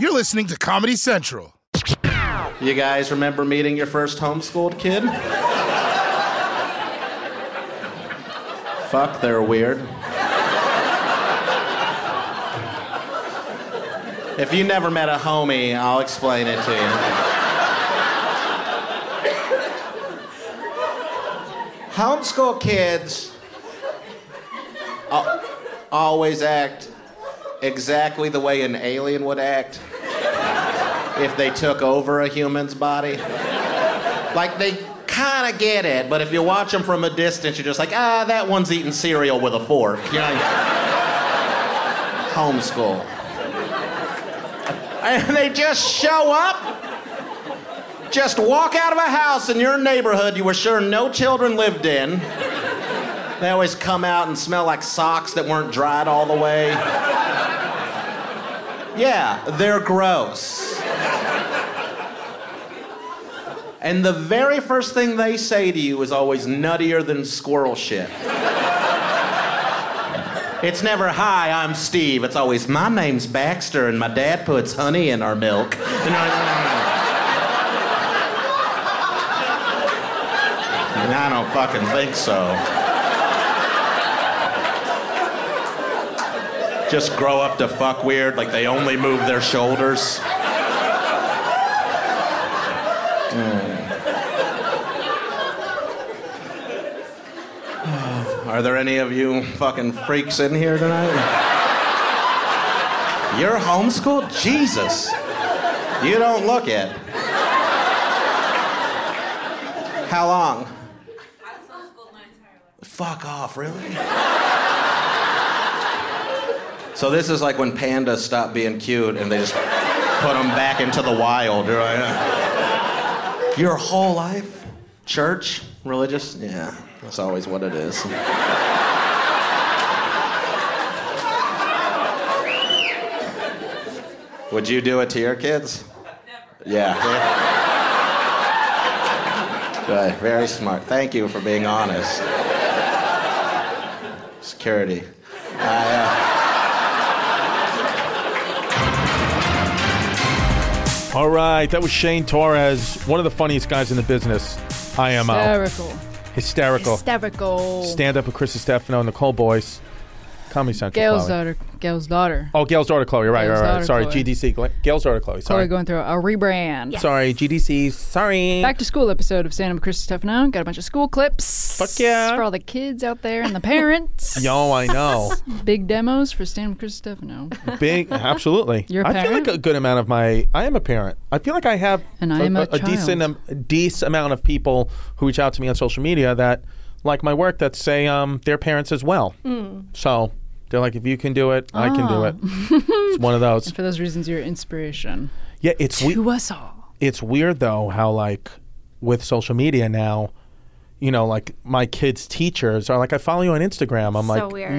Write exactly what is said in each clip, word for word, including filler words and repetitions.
You're listening to Comedy Central. You guys remember meeting your first homeschooled kid? Fuck, they're weird. If you never met a homie, I'll explain it to you. Homeschool kids al- always act exactly the way an alien would act if they took over a human's body. Like, they kind of get it, but if you watch them from a distance, you're just like, ah, that one's eating cereal with a fork. You know, homeschool. And they just show up, just walk out of a house in your neighborhood you were sure no children lived in. They always come out and smell like socks that weren't dried all the way. Yeah, they're gross. And the very first thing they say to you is always nuttier than squirrel shit. It's never, hi, I'm Steve. It's always, my name's Baxter, and my dad puts honey in our milk. And I, and I don't fucking think so. Just grow up to fuck weird, like they only move their shoulders. Mm. Are there any of you fucking freaks in here tonight? You're homeschooled? Jesus. You don't look it. How long? I was homeschooled my entire life. Fuck off, really? So this is like when pandas stop being cute and they just put them back into the wild. Right? Your whole life? Church? Religious? Yeah. That's always what it is. Would you do it to your kids? Never. Yeah. Good. Very smart. Thank you for being honest. Security. I, uh... All right, that was Shane Torres, one of the funniest guys in the business. I am Hysterical. out. Hysterical. Hysterical. Stand-up with Chris Stefano and the Cole Boys. Comedy Central. Gail's Chloe. daughter. Gail's daughter. Oh, Gail's daughter, Chloe. Right, Gail's right, right. Sorry, Chloe. G D C. Gail's daughter, Chloe. Sorry. Chloe going through a rebrand. Yes. Sorry, G D C. Sorry. Back to school episode of Stand Up with Chris Stefano. Got a bunch of school clips. Fuck yeah. For all the kids out there and the parents. Yo, I know. Big demos for Stand Up with Chris Stefano. Big, absolutely. You're a parent? I feel like a good amount of my, I am a parent. I feel like I have and I a, am a, a decent, um, decent amount of people who reach out to me on social media that like my work that say um, their parents as well. Mm. So they're like, if you can do it, oh. I can do it. It's one of those. And for those reasons, you're an inspiration. Yeah, it's to we- us all. It's weird though how like with social media now, you know, like my kids' teachers are like, I follow you on Instagram. I'm so like, weird.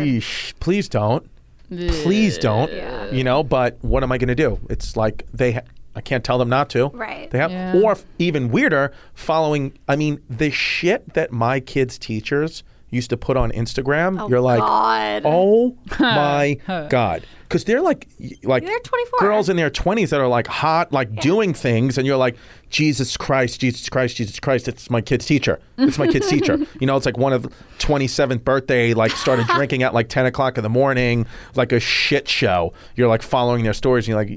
Please don't, please don't. Yeah. You know, but what am I going to do? It's like they. Ha- I can't tell them not to. Right. They have, yeah. Or even weirder, following, I mean, the shit that my kids' teachers used to put on Instagram. Oh, you're like, God. Oh, my God. Because they're like, like they're twenty-four. Girls in their twenties that are like hot, like yeah. doing things. And you're like, Jesus Christ, Jesus Christ, Jesus Christ. It's my kid's teacher. It's my kid's teacher. You know, it's like one of twenty-seventh birthday, like started drinking at like ten o'clock in the morning, like a shit show. You're like following their stories. And you're like,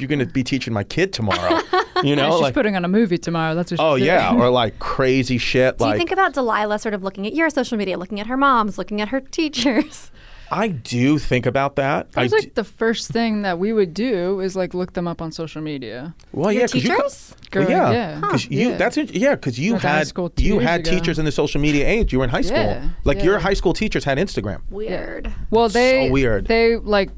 you're going to be teaching my kid tomorrow. You know, she's like, putting on a movie tomorrow. That's what she's oh, doing. Oh, yeah. Or like crazy shit. Do like, you think about Delilah sort of looking at your social media, looking at her mom's, looking at her teachers? I do think about that. That's I like d- the first thing that we would do is like look them up on social media. Well, Your yeah, teachers, you, well, yeah, yeah, because huh. you yeah. that's it, yeah, because you had you had ago. teachers in the social media age. You were in high school, yeah, like yeah. your high school teachers had Instagram. Weird. Well, they so weird. They like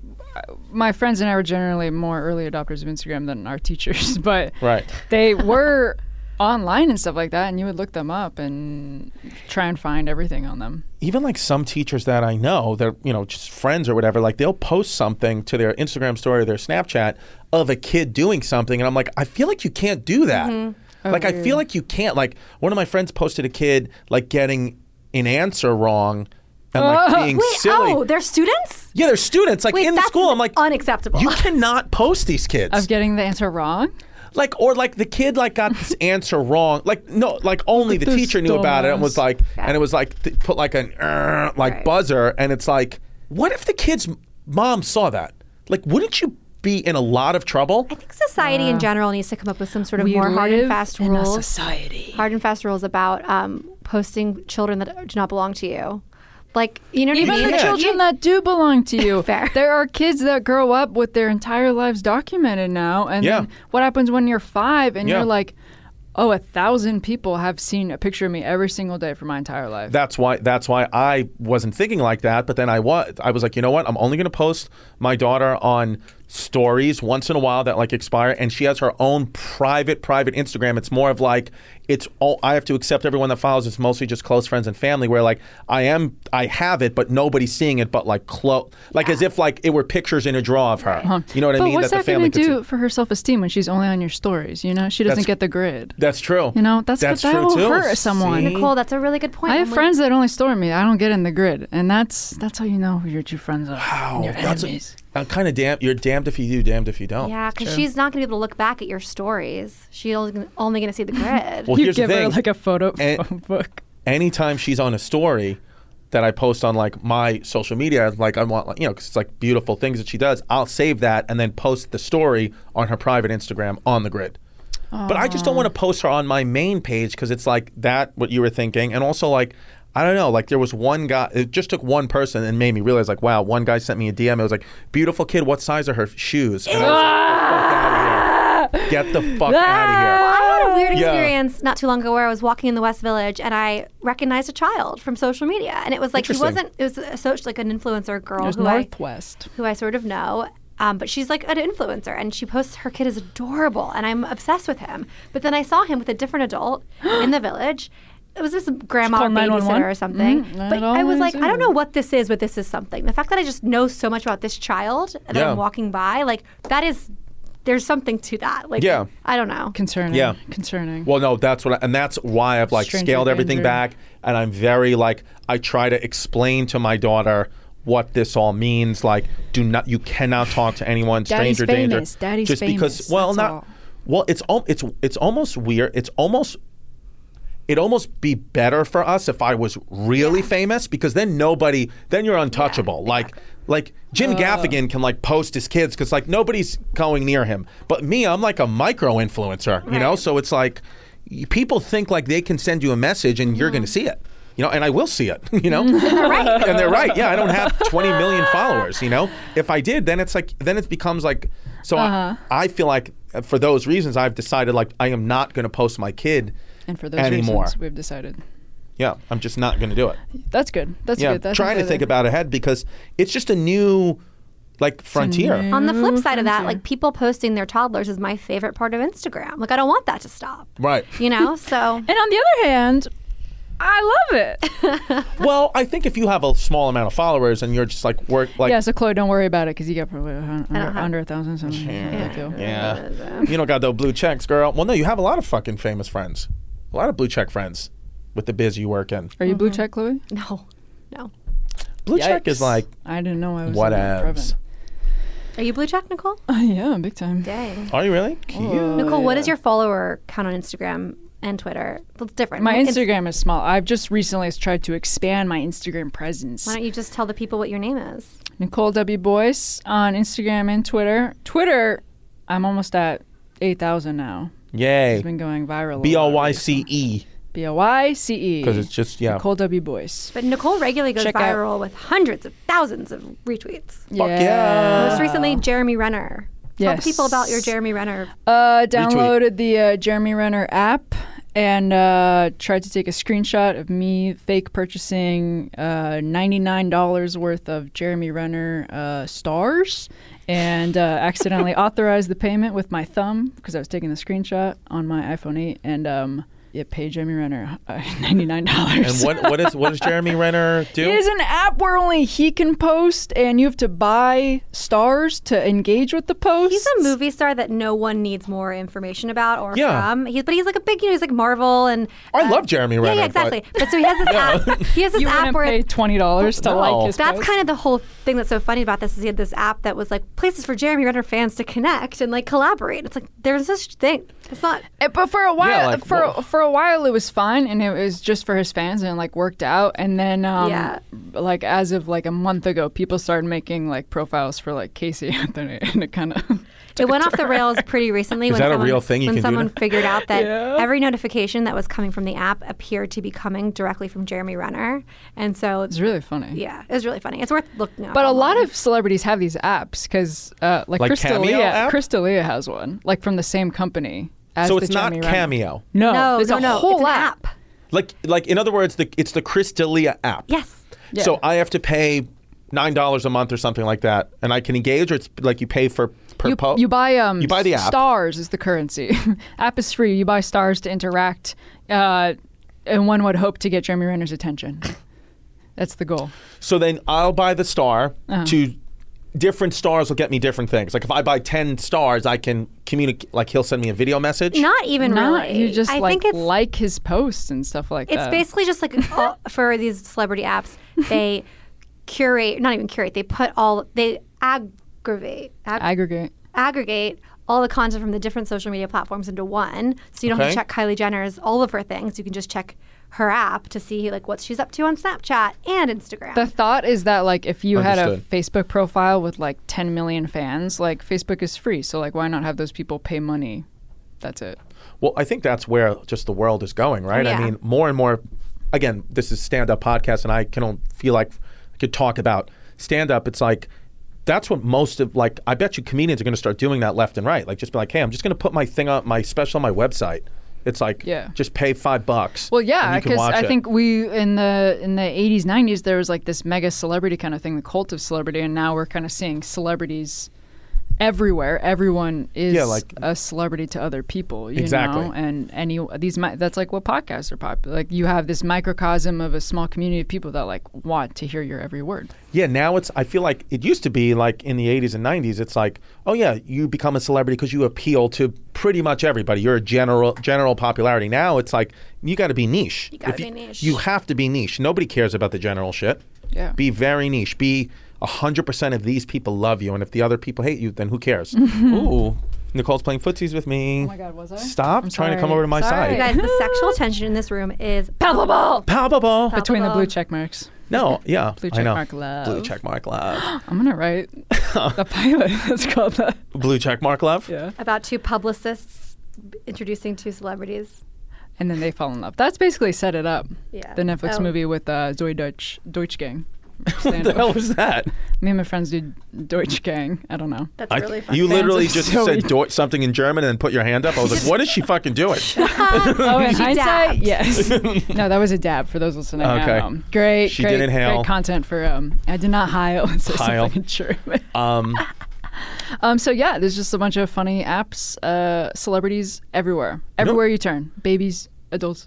my friends and I were generally more early adopters of Instagram than our teachers, but right. they were online and stuff like that, and you would look them up and try and find everything on them. Even like some teachers that I know, they're, you know, just friends or whatever, like they'll post something to their Instagram story or their Snapchat of a kid doing something, and I'm like, I feel like you can't do that. Mm-hmm. Oh, like, weird. I feel like you can't. Like, one of my friends posted a kid, like, getting an answer wrong and like uh, being wait, silly. Oh, they're students? Yeah, they're students. Like wait, in the school, I'm like, unacceptable. You cannot post these kids. Of getting the answer wrong. Like, or like the kid like got this answer wrong. Like, no, like only the teacher knew about it and was like, yeah. and it was like, th- put like an uh, like right. buzzer. And it's like, what if the kid's mom saw that? Like, wouldn't you be in a lot of trouble? I think society uh, in general needs to come up with some sort of more hard and fast in rules. A society. Hard and fast rules about um, posting children that do not belong to you. Like, you know, even the children you, that do belong to you. Fair. There are kids that grow up with their entire lives documented now. And yeah. then what happens when you're five and yeah. you're like, oh, a thousand people have seen a picture of me every single day for my entire life. That's why That's why I wasn't thinking like that. But then I was, I was like, you know what? I'm only going to post my daughter on stories once in a while that like expire. And she has her own private, private Instagram. It's more of like, it's all, I have to accept everyone that follows. It's mostly just close friends and family where like I am, I have it, but nobody's seeing it, but like close, like yeah. as if like it were pictures in a draw of her. Huh. You know what but I mean? What's that, that going to do see. for her self-esteem when she's only on your stories? You know, she doesn't that's, get the grid. That's true. You know, that's, that's that true will too. hurt someone. See? Nicole, that's a really good point. I have I'm friends like... that only storm me. I don't get in the grid. And that's, that's how you know who your true friends are. Wow. Your that's enemies. A, I'm kind of damned. You're damned if you do, damned if you don't. Yeah, because she's not going to be able to look back at your stories. She's only going to see the grid. Well, you here's give the thing. Her like a photo and, book. Anytime she's on a story that I post on like my social media, like I want, like, you know, because it's like beautiful things that she does. I'll save that and then post the story on her private Instagram on the grid. Aww. But I just don't want to post her on my main page because it's like that what you were thinking, and also like. I don't know, like there was one guy, it just took one person and made me realize like, wow, one guy sent me a D M. It was like, beautiful kid, what size are her shoes? And I was like, fuck out of here. Get the fuck ah! out of here. I had a weird experience yeah. not too long ago where I was walking in the West Village and I recognized a child from social media. And it was like, he wasn't, it was a social, like an influencer girl who Northwest. I, who I sort of know. Um, but she's like an influencer and she posts her kid is adorable and I'm obsessed with him. But then I saw him with a different adult in the village. It was this grandma or babysitter or something. Mm, but I was like, I don't know what this is, but this is something. The fact that I just know so much about this child and yeah. I'm walking by, like that is, there's something to that. Like, yeah. I don't know. Concerning. Yeah. Concerning. Well, no, that's what, I, and that's why I've like Stranger scaled everything danger. back. And I'm very like, I try to explain to my daughter what this all means. Like, do not, you cannot talk to anyone. Stranger Daddy's danger. Daddy's just famous. Because, well, that's not, all. well, it's, it's, it's almost weird. It's almost. It'd almost be better for us if I was really yeah. famous because then nobody, then you're untouchable. Yeah, like, exactly. like Jim uh. Gaffigan can like post his kids because like nobody's going near him. But me, I'm like a micro influencer, right. you know? So it's like people think like they can send you a message and mm. you're going to see it, you know? And I will see it, you know? And they're right. And they're right. Yeah, I don't have twenty million followers, you know? If I did, then it's like, then it becomes like, so uh-huh. I, I feel like for those reasons, I've decided like I am not going to post my kid. And for those anymore. reasons, we've decided. Yeah, I'm just not going to do it. That's good. That's yeah, good. That's trying to think about ahead because it's just a new, like, frontier. New On the flip side frontier. of that, like, people posting their toddlers is my favorite part of Instagram. Like, I don't want that to stop. Right. You know, so. And on the other hand, I love it. Well, I think if you have a small amount of followers and you're just like work like yeah, so Chloe, don't worry about it because you got probably under a thousand something. Yeah, yeah. yeah. yeah. You don't got those blue checks, girl. Well, no, you have a lot of fucking famous friends. A lot of blue check friends with the biz you work in. Are you mm-hmm. blue check, Chloe? No, no. Blue Yikes. check is like I didn't know I was whatevs. Are you blue check, Nicole? Uh, yeah, big time. Dang. Are you really? Oh, Nicole, yeah. what is your follower count on Instagram and Twitter? It's different. My Instagram it's, is small. I've just recently tried to expand my Instagram presence. Why don't you just tell the people what your name is? Nicole W. Boyce on Instagram and Twitter. Twitter, I'm almost at eight thousand now. Yay. It's been going viral. B O Y C E B O Y C E Because it's just, yeah. Nicole W. Boyce. But Nicole regularly goes Check viral out. with hundreds of thousands of retweets. Yeah. Fuck yeah. Most recently, Jeremy Renner. Tell yes. people about your Jeremy Renner. Uh, downloaded Retweet. the uh, Jeremy Renner app and uh, tried to take a screenshot of me fake purchasing uh, ninety-nine dollars worth of Jeremy Renner uh, stars and uh, accidentally authorized the payment with my thumb because I was taking the screenshot on my iPhone eight and um, Yeah, pay Jeremy Renner uh, ninety-nine dollars. And what what is what does Jeremy Renner do? It is an app where only he can post, and you have to buy stars to engage with the posts. He's a movie star that no one needs more information about or yeah. from. He, but he's like a big, you know, he's like Marvel and. Uh, I love Jeremy Renner. Yeah, yeah exactly. But, but so he has this yeah. app. He has this you app where pay twenty dollars to no. like his. That's post. Kind of the whole thing that's so funny about this is he had this app that was like places for Jeremy Renner fans to connect and like collaborate. It's like there's this thing. It's not. It, but for a while, yeah, like, for well, for. For a while it was fine and it was just for his fans and it, like worked out and then um, yeah. like as of like a month ago people started making like profiles for like Casey Anthony and it kind of it went off the rails pretty recently. Is when that someone, a real thing you when can someone do figured out that yeah. every notification that was coming from the app appeared to be coming directly from Jeremy Renner, and so it's really funny. Yeah, it was really funny. It's worth looking at. But a lot of celebrities have these apps because uh, like, like Chris D'Elia, Chris D'Elia has one like from the same company. As so it's not Jeremy Cameo. No, no, it's no, a no. whole it's app. app. Like, like in other words, the, it's the Chris D'Elia app. Yes. Yeah. So I have to pay nine dollars a month or something like that, and I can engage. Or it's like you pay for per you, po- you buy um you buy the app. Stars is the currency. App is free. You buy stars to interact, uh, and one would hope to get Jeremy Renner's attention. That's the goal. So then I'll buy the star uh-huh. to. Different stars will get me different things. Like if I buy ten stars, I can communicate. Like he'll send me a video message. Not even Not, really. You just I like think like his posts and stuff like it's that. It's basically just like all, for these celebrity apps, they curate. Not even curate. They put all. They aggravate. Ag- aggregate. Aggregate. All the content from the different social media platforms into one, so you don't okay. have to check Kylie Jenner's all of her things. You can just check her app to see like what she's up to on Snapchat and Instagram. The thought is that like if you Understood. had a Facebook profile with like ten million fans, like Facebook is free, so like why not have those people pay money? That's it. Well, I think that's where just the world is going, right? Yeah. I mean, more and more. Again, this is stand-up podcast, and I can only feel like I could talk about stand-up. It's like. That's what most of, like, I bet you comedians are going to start doing that left and right. Like, just be like, hey, I'm just going to put my thing up, my special on my website. It's like, yeah. just pay five bucks. Well, yeah, because I it. think we, in the in the eighties, nineties, there was, like, this mega celebrity kind of thing, the cult of celebrity, and now we're kind of seeing celebrities everywhere. Everyone is yeah, like, a celebrity to other people, you exactly. know? And any these that's, like, what podcasts are popular. Like, you have this microcosm of a small community of people that, like, want to hear your every word. Yeah, now it's, I feel like it used to be like in the eighties and nineties, it's like, oh yeah, you become a celebrity because you appeal to pretty much everybody. You're a general general popularity. Now it's like, you gotta be niche. You gotta if be you, niche. You have to be niche. Nobody cares about the general shit. Yeah. Be very niche. Be one hundred percent of these people love you, and if the other people hate you, then who cares? Ooh. Nicole's playing footsies with me. Oh my God, was I? Stop I'm trying sorry. to come over to my sorry. side. You guys, the sexual tension in this room is palpable. Palpable. palpable. Between the blue check marks. No, yeah, blue check I know. mark love. Blue check mark love. I'm gonna write the pilot that's called that. Blue check mark love. Yeah. About two publicists introducing two celebrities, and then they fall in love. That's basically Set It Up. Yeah. The Netflix oh. movie with uh, Zoey Deutch, Deutch Gang. What the hell was that? Me and my friends do Deutsch Gang. I don't know. That's I, really funny. You literally just so said do- something in German and then put your hand up. I was like, what is she fucking doing? oh, in hindsight, yes. No, that was a dab for those listening. Okay. Um, great, she great, did inhale. Great content for, um, I did not heil and say heil. something in German. um, um, so yeah, there's just a bunch of funny apps, uh, celebrities everywhere. Everywhere nope. you turn. Babies, adults.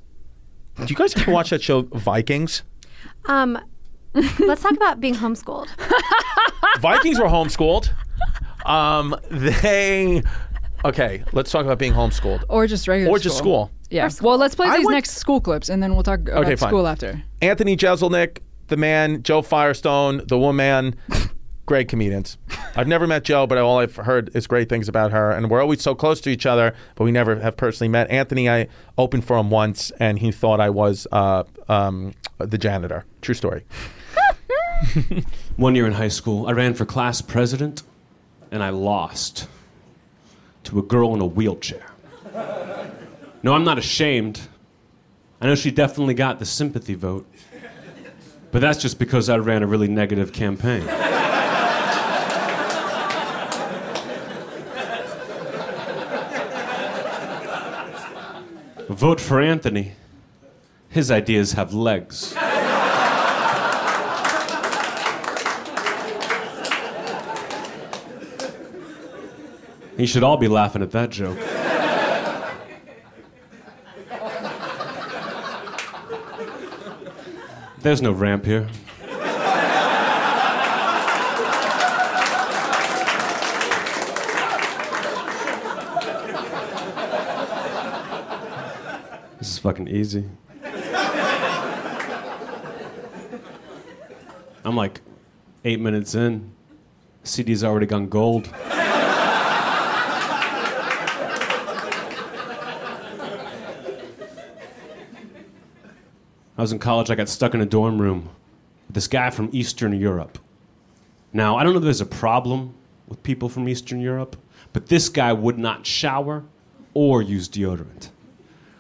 Do you guys ever watch that show Vikings? Um... Let's talk about being homeschooled. Vikings were homeschooled. Um, they, okay, let's talk about being homeschooled. Or just regular Or just school. school. Yeah. School. Well, let's play I these would... next school clips, and then we'll talk about okay, school after. Anthony Jeselnik, the man, Joe Firestone, the woman, great comedians. I've never met Joe, but all I've heard is great things about her. And we're always so close to each other, but we never have personally met. Anthony, I opened for him once, and he thought I was uh, um, the janitor. True story. One year in high school, I ran for class president, and I lost to a girl in a wheelchair. No, I'm not ashamed. I know she definitely got the sympathy vote, but that's just because I ran a really negative campaign. Vote for Anthony. His ideas have legs. You should all be laughing at that joke. There's no ramp here. This is fucking easy. I'm like eight minutes in. C D's already gone gold. I was in college, I got stuck in a dorm room with this guy from Eastern Europe. Now, I don't know if there's a problem with people from Eastern Europe, but this guy would not shower or use deodorant.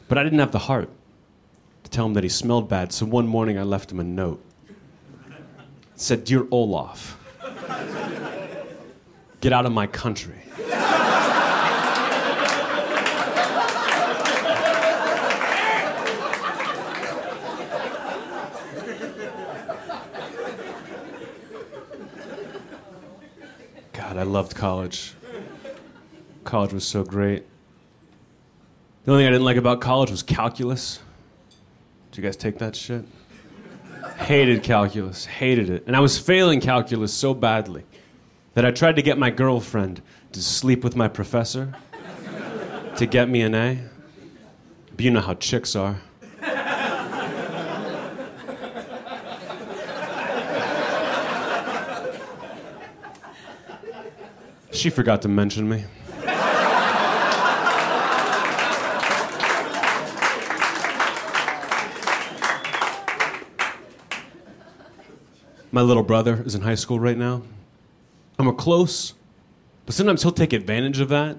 But I didn't have the heart to tell him that he smelled bad, so one morning I left him a note. It said, "Dear Olaf, get out of my country." I loved college. College was so great. The only thing I didn't like about college was calculus. Did you guys take that shit? Hated calculus. Hated it. And I was failing calculus so badly that I tried to get my girlfriend to sleep with my professor to get me an A. But you know how chicks are. She forgot to mention me. My little brother is in high school right now. And we're close, but sometimes he'll take advantage of that.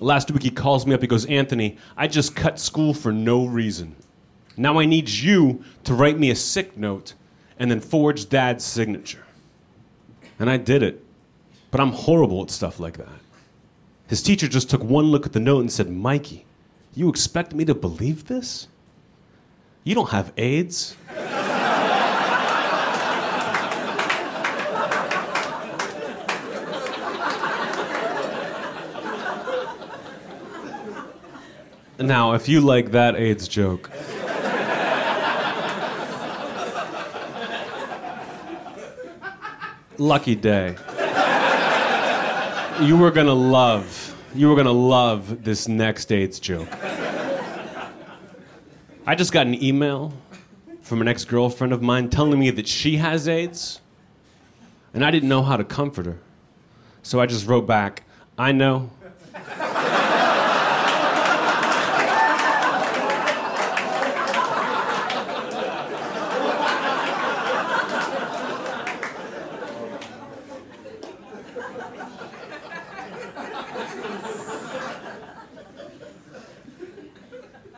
Last week he calls me up, he goes, "Anthony, I just cut school for no reason. Now I need you to write me a sick note and then forge Dad's signature." And I did it. But I'm horrible at stuff like that. His teacher just took one look at the note and said, "Mikey, you expect me to believe this? You don't have AIDS." Now, if you like that AIDS joke, lucky day. You were gonna love, you were gonna love this next AIDS joke. I just got an email from an ex-girlfriend of mine telling me that she has AIDS, and I didn't know how to comfort her. So I just wrote back, "I know.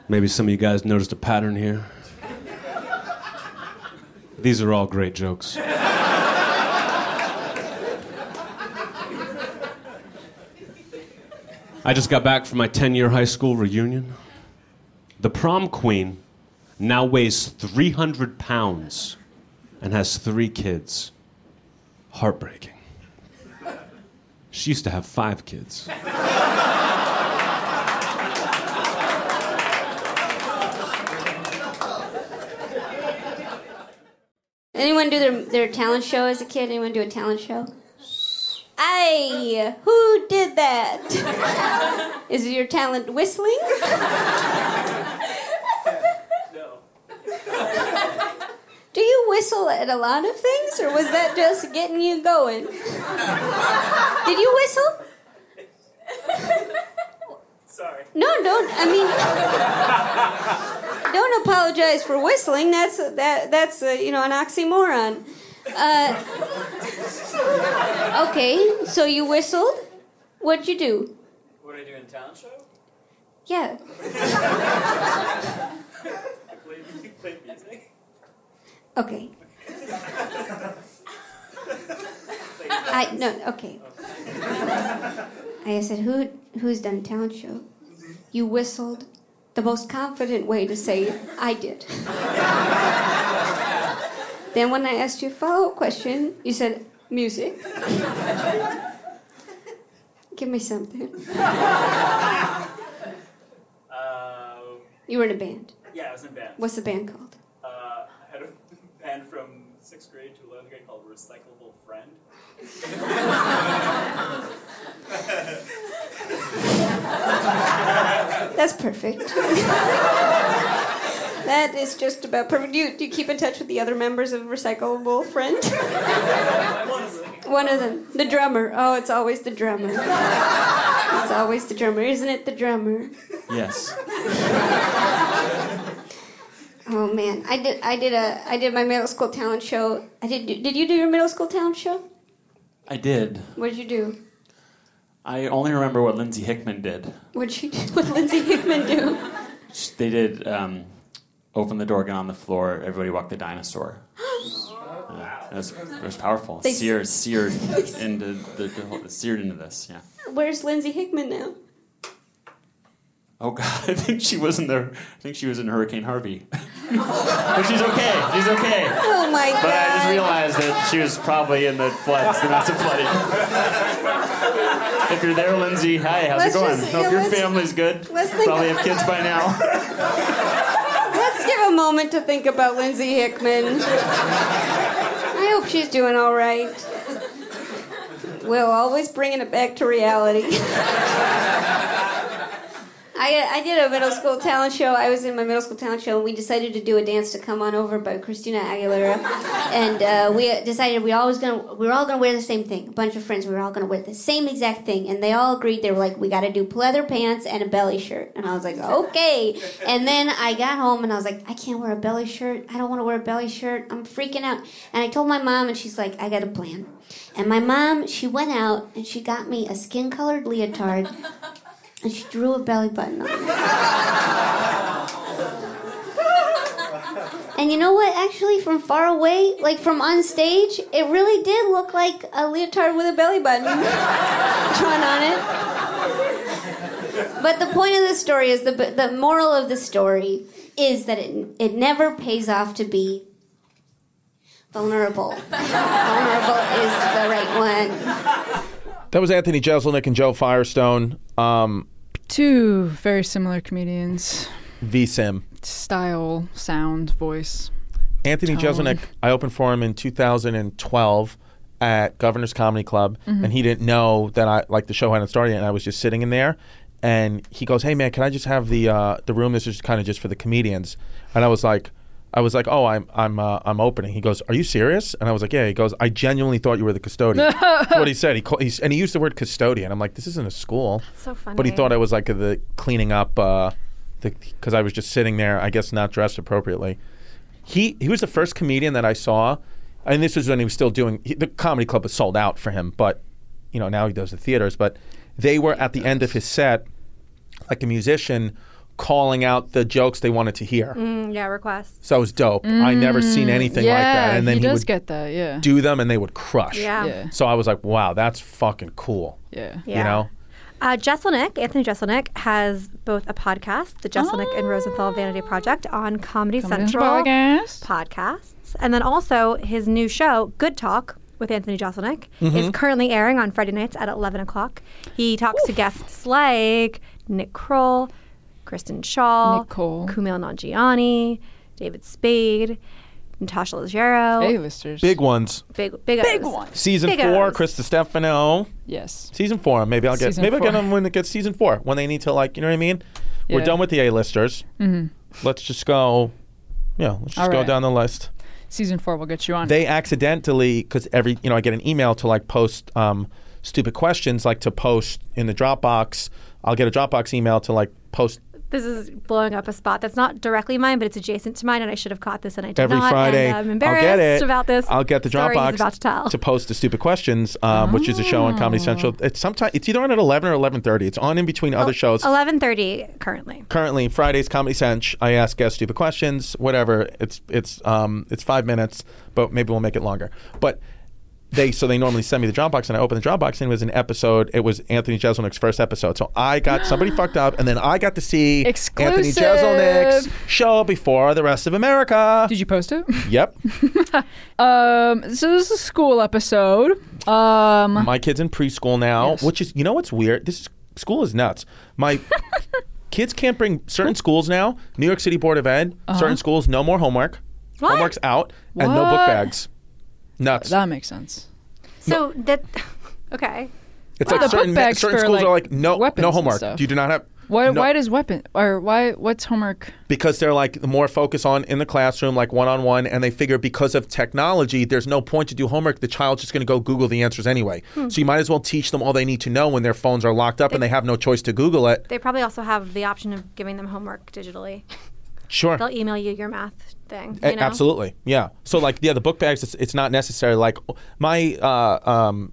Maybe some of you guys noticed a pattern here. These are all great jokes. I just got back from my ten-year high school reunion. The prom queen now weighs three hundred pounds and has three kids. Heartbreaking. She used to have five kids. Anyone do their, their talent show as a kid? Anyone do a talent show? Ay, who did that? Is it your talent whistling? No. Do you whistle at a lot of things, or was that just getting you going? Did you whistle? Sorry. No, don't. I mean, don't apologize for whistling. That's that. That's uh, you know, an oxymoron. Uh, okay, so you whistled. What'd you do? What did I do in town show? Yeah. I played music. Played music. Okay. I no. Okay. I said, who who's done a talent show? You whistled. The most confident way to say it, I did. Then when I asked you a follow-up question, you said, music. Give me something. Um, you were in a band. Yeah, I was in a band. What's the band called? Uh, I don't sixth grade to eleventh grade called Recyclable Friend. That's perfect. That is just about perfect. Do you, do you keep in touch with the other members of Recyclable Friend? One of them. The drummer. Oh, it's always the drummer. It's always the drummer. Isn't it the drummer? Yes. Oh man, I did. I did a. I did my middle school talent show. I did. Did you do your middle school talent show? I did. What did you do? I only remember what Lindsay Hickman did. What did you do? What Lindsay Hickman do? They did. Um, open the door, get on the floor. Everybody walked the dinosaur. Yeah, it was, it was powerful. They seared, seared into the, the seared into this. Yeah. Where's Lindsay Hickman now? Oh God! I think she was in the. I think she was in Hurricane Harvey. But she's okay. She's okay. Oh my God! But I just realized that she was probably in the floods, the massive flooding. If you're there, Lindsay, hi. How's let's it going? Just, Hope yeah, your family's good. Probably have kids by now. Let's give a moment to think about Lindsay Hickman. I hope she's doing all right. Will, always bringing it back to reality. I, I did a middle school talent show. I was in my middle school talent show, and we decided to do a dance to "Come On Over" by Christina Aguilera. And uh, we decided we all was gonna we were all gonna wear the same thing. A bunch of friends, we were all gonna wear the same exact thing, and they all agreed. They were like, "We gotta do pleather pants and a belly shirt." And I was like, "Okay." And then I got home, and I was like, "I can't wear a belly shirt. I don't want to wear a belly shirt. I'm freaking out." And I told my mom, and she's like, "I got a plan." And my mom, she went out and she got me a skin colored leotard. And she drew a belly button on it. And you know what? Actually, from far away, like from on stage, it really did look like a leotard with a belly button drawn on it. But the point of the story is, the the moral of the story is that it it never pays off to be vulnerable. Vulnerable is the right one. That was Anthony Jeselnik and Joe Firestone. Um, Two very similar comedians. V-Sim. Style, sound, voice. Anthony Jeselnik, I opened for him in two thousand twelve at Governor's Comedy Club, mm-hmm. and he didn't know that I like the show hadn't started yet, and I was just sitting in there, and he goes, "Hey man, can I just have the uh, the room? This is kind of just for the comedians." And I was like, I was like, "Oh, I'm I'm uh, I'm opening." He goes, "Are you serious?" And I was like, "Yeah." He goes, "I genuinely thought you were the custodian." That's what he said. He called, he's, and he used the word custodian. I'm like, "This isn't a school." That's so funny. But he thought I was like the cleaning up, uh, the because I was just sitting there, I guess not dressed appropriately. He he was the first comedian that I saw, and this was when he was still doing. He, the comedy club was sold out for him, but you know now he does the theaters. But they were at the end of his set, like a musician, calling out the jokes they wanted to hear. Mm, yeah, requests. So it was dope. Mm, I never seen anything yeah, like that. And then he, he does would get that, yeah. do them and they would crush. Yeah. yeah. So I was like, wow, that's fucking cool. Yeah. yeah. You know? Uh, Jeselnik, Anthony Jeselnik, has both a podcast, the Jeselnik oh. and Rosenthal Vanity Project on Comedy, Comedy Central podcast. podcasts. And then also his new show, Good Talk with Anthony Jeselnik, mm-hmm. is currently airing on Friday nights at eleven o'clock. He talks Oof. to guests like Nick Kroll, Kristen Schaal, Nick Kroll, Kumail Nanjiani, David Spade, Natasha Leggero. A-listers. Big ones. Big big, big ones. Season big four, O's. Chris Stefano. Yes. Season four. Maybe I'll get season maybe four. I'll get them when it gets season four. When they need to, like, you know what I mean? Yeah. We're done with the A-listers. Mm-hmm. Let's just go. Yeah, let's just All go right. down the list. Season four, we'll get you on. They accidentally, because every, you know, I get an email to like post um, stupid questions, like to post in the Dropbox. I'll get a Dropbox email to like post. This is blowing up a spot that's not directly mine, but it's adjacent to mine, and I should have caught this, and I did Every not. Every Friday, and I'm embarrassed I'll get it. about this. I'll get the Dropbox to, to post the Stupid Questions, um, oh. which is a show on Comedy Central. It's sometime, it's either on at eleven or eleven thirty. It's on in between other oh, shows. eleven thirty currently. Currently, Fridays, Comedy Central. I ask guests stupid questions, whatever. It's it's um it's five minutes, but maybe we'll make it longer. But they so they normally send me the Dropbox, and I open the Dropbox, and it was an episode. It was Anthony Jeselnik's first episode. So I got somebody fucked up, and then I got to see Exclusive. Anthony Jeselnik's show before the rest of America. Did you post it? Yep. um. So this is a school episode. Um. My kid's in preschool now, yes. which is you know what's weird. This is, school is nuts. My kids can't bring certain schools now. New York City Board of Ed. Uh-huh. Certain schools, no more homework. What? Homework's out, what? And no book bags. Nuts. That makes sense. So no. that, okay. It's wow. like the certain, certain schools like are like, no, no homework. You do not have. Why, no. why does weapon or why what's homework? Because they're like more focus on in the classroom, like one on one, and they figure because of technology, there's no point to do homework. The child's just going to go Google the answers anyway. Hmm. So you might as well teach them all they need to know when their phones are locked up they, and they have no choice to Google it. They probably also have the option of giving them homework digitally. Sure. They'll email you your math thing. You a- know? Absolutely. Yeah. So like, yeah, the book bags, it's, it's not necessary. Like my, uh, um,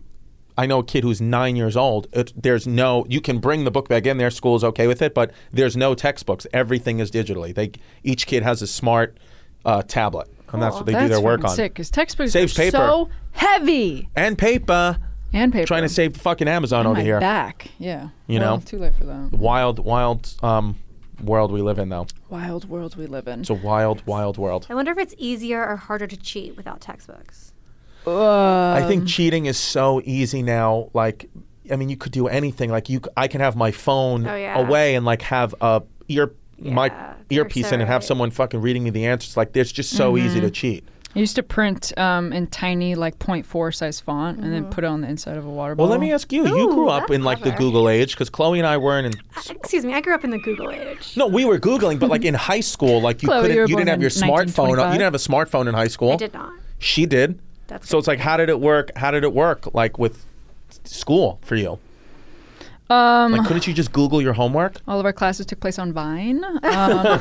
I know a kid who's nine years old. It, there's no, you can bring the book bag in. Their school is okay with it, but there's no textbooks. Everything is digitally. They, each kid has a smart uh, tablet, cool. and that's what they that's do their work on. Sick, because textbooks Saves are paper. so heavy. And paper. And paper. Trying to save fucking Amazon and over my here. Back, yeah. You well, know, too late for that. Wild, wild. Um, world we live in though. Wild world we live in. It's a wild, wild world. I wonder if it's easier or harder to cheat without textbooks. Um, I think cheating is so easy now. Like, I mean, you could do anything. Like, you, I can have my phone oh, yeah. away and like have a ear, yeah, my earpiece so in and have right. someone fucking reading me the answers. Like, it's just so mm-hmm. easy to cheat. I used to print um, in tiny like point four size font mm-hmm. and then put it on the inside of a water bottle. Well, let me ask you. Ooh, you grew up in like clever. the Google age because Chloe and I weren't in. Excuse me, I grew up in the Google age. No, we were Googling, but like in high school, like you Chloe, couldn't, you, you didn't have your smartphone. You didn't have a smartphone in high school. I did not. She did. That's so good. It's like, how did it work? How did it work? Like with school for you? Um, like, couldn't you just Google your homework? All of our classes took place on Vine. Um,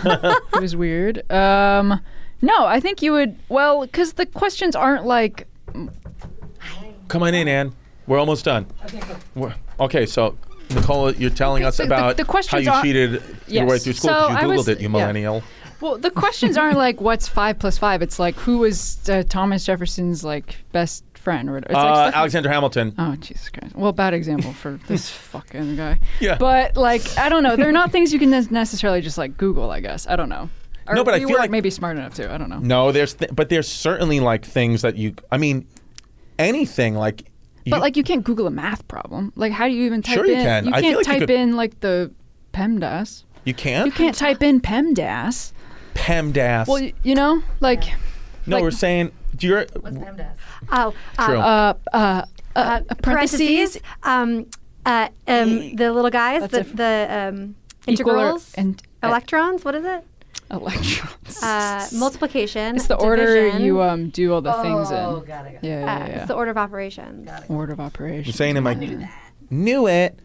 it was weird. Um, no, I think you would, well, because the questions aren't like... Come on in, Ann. We're almost done. Okay, We're, okay so, Nicola, you're telling us the, about the, the how you are, cheated yes. your way through school because so you Googled was, it, you millennial. Yeah. Well, the questions aren't like, what's five plus five? It's like, who was uh, Thomas Jefferson's like best friend? Or whatever. It's uh, like Alexander like, Hamilton. Oh, Jesus Christ. Well, bad example for this fucking guy. Yeah. But like, I don't know. They're not things you can necessarily just like Google, I guess. I don't know. Or no, but I feel like maybe smart enough to. I don't know. No, there's th- but there's certainly like things that you. I mean, anything like. You, but like you can't Google a math problem. Like how do you even type in? Sure, you in, can. You I can't feel like type you could, in like the PEMDAS. You can't. You can't PEMDAS. type in PEMDAS. PEMDAS. Well, you know, like. Yeah. No, like, we're saying. Do you? What's PEMDAS? Oh, uh, true. Uh, uh, uh, parentheses. Um, uh, um, the little guys. That's the the um, integrals. And uh, electrons. What is it? Electrons. Uh, multiplication. It's the division. Order you um, do all the oh, things in. Oh, got it. Got it. Yeah, yeah, uh, yeah. It's the order of operations. Got it. Order of operations. You're saying in my knew that. Knew it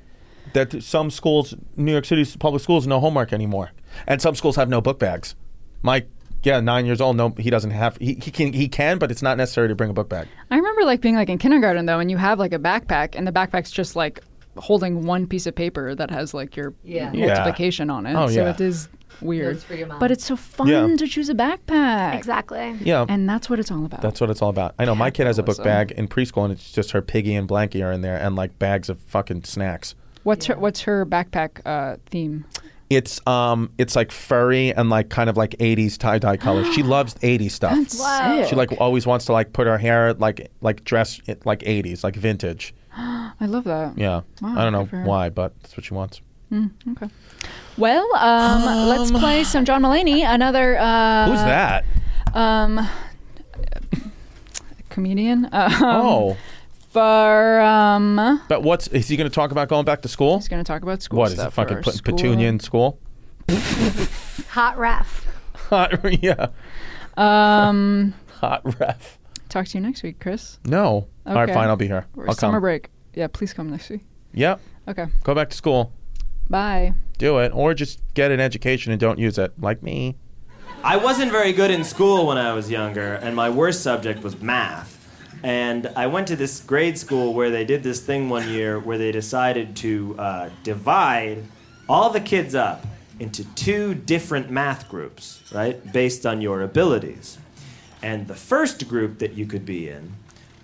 that some schools, New York City's public schools, no homework anymore, and some schools have no book bags. Mike, yeah, nine years old. No, he doesn't have. He, he can. He can, but it's not necessary to bring a book bag. I remember like being like in kindergarten though, and you have like a backpack, and the backpack's just like holding one piece of paper that has like your yeah. multiplication yeah. on it. Oh, so yeah. it is. Weird, but it's so fun yeah. to choose a backpack. Exactly. Yeah, and that's what it's all about. That's what it's all about. I know my kid has a book bag in preschool, and it's just her Piggy and Blanky are in there, and like bags of fucking snacks. What's yeah. her What's her backpack uh, theme? It's um, it's like furry and like kind of like eighties tie dye colors. She loves eighties stuff. That's wow. sick. She like always wants to like put her hair like like dress it like eighties, like vintage. I love that. Yeah, wow, I don't know why, but that's what she wants. Mm, okay. Well, um, um, let's play some John Mulaney. Another uh, who's that? Um, comedian. Um, oh, for um. But what's is he going to talk about? Going back to school? He's going to talk about school. What stuff is he fucking putting petunia in school? Hot ref. Hot yeah. Um. Hot ref. Talk to you next week, Chris. No. Okay. All right, fine. I'll be here. I'll Summer come. break. Yeah, please come next week. Yep. Okay. Go back to school. Bye. Do it, or just get an education and don't use it, like me. I wasn't very good in school when I was younger, and my worst subject was math. And I went to this grade school where they did this thing one year where they decided to uh, divide all the kids up into two different math groups, right, based on your abilities. And the first group that you could be in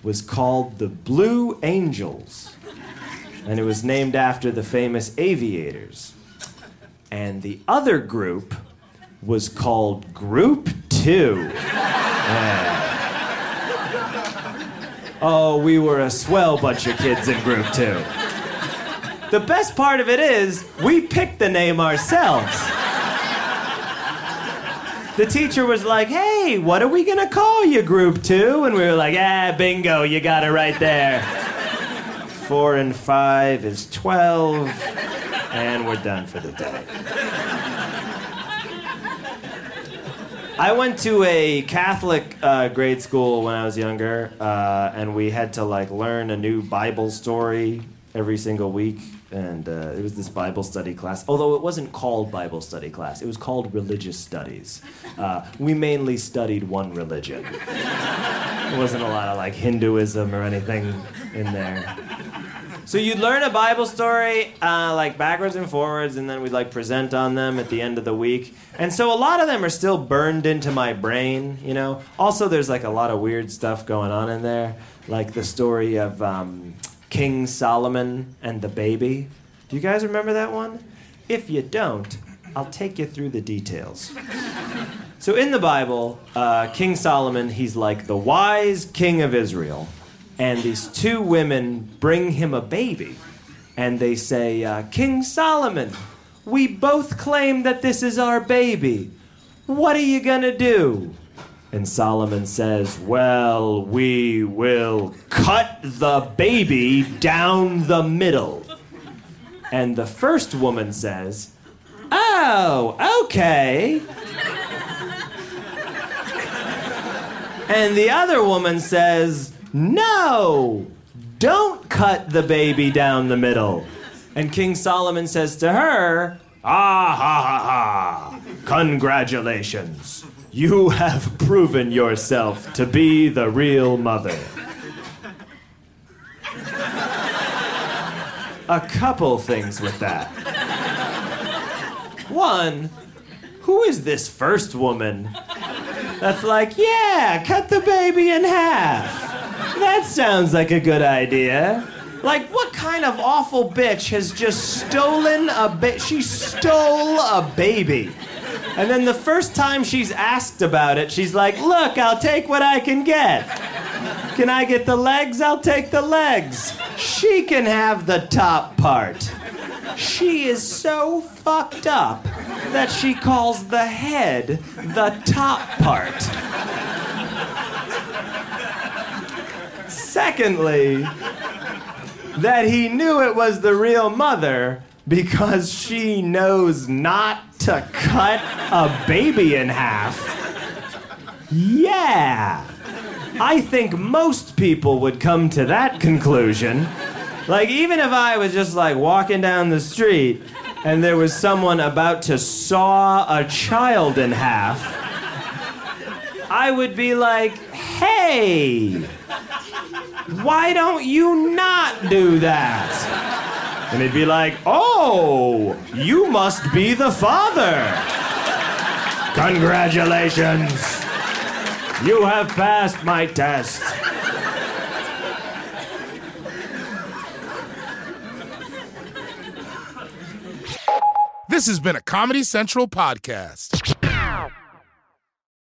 was called the Blue Angels. And it was named after the famous aviators. And the other group was called Group Two. Yeah. Oh, we were a swell bunch of kids in Group Two. The best part of it is, we picked the name ourselves. the teacher was like, hey, what are we gonna call you, group two? And we were like, ah, bingo, you got it right there. Four and five is twelve, and we're done for the day. I went to a Catholic uh, grade school when I was younger, uh, and we had to like learn a new Bible story every single week, and uh, it was this Bible study class. Although it wasn't called Bible study class, it was called religious studies. Uh, we mainly studied one religion. There wasn't a lot of like Hinduism or anything in there. So you'd learn a Bible story, uh, like backwards and forwards, and then we'd like present on them at the end of the week. And so a lot of them are still burned into my brain, you know. Also, there's like a lot of weird stuff going on in there, like the story of um, King Solomon and the baby. Do you guys remember that one? If you don't, I'll take you through the details. So in the Bible, uh, King Solomon, he's like the wise king of Israel. And these two women bring him a baby. And they say, uh, King Solomon, we both claim that this is our baby. What are you going to do? And Solomon says, well, we will cut the baby down the middle. And the first woman says, oh, okay. And the other woman says, no, don't cut the baby down the middle. And King Solomon says to her, ah, ha, ha, ha, congratulations. You have proven yourself to be the real mother. A couple things with that. One, who is this first woman that's like, yeah, cut the baby in half? That sounds like a good idea. Like, what kind of awful bitch has just stolen a ba- she stole a baby. And then the first time she's asked about it, she's like, look, I'll take what I can get. Can I get the legs? I'll take the legs. She can have the top part. She is so fucked up that she calls the head the top part. Secondly, that he knew it was the real mother because she knows not to cut a baby in half. Yeah. I think most people would come to that conclusion. Like, even if I was just, like, walking down the street and there was someone about to saw a child in half, I would be like, hey, why don't you not do that? And he'd be like, oh, you must be the father. Congratulations. You have passed my test. This has been a Comedy Central podcast.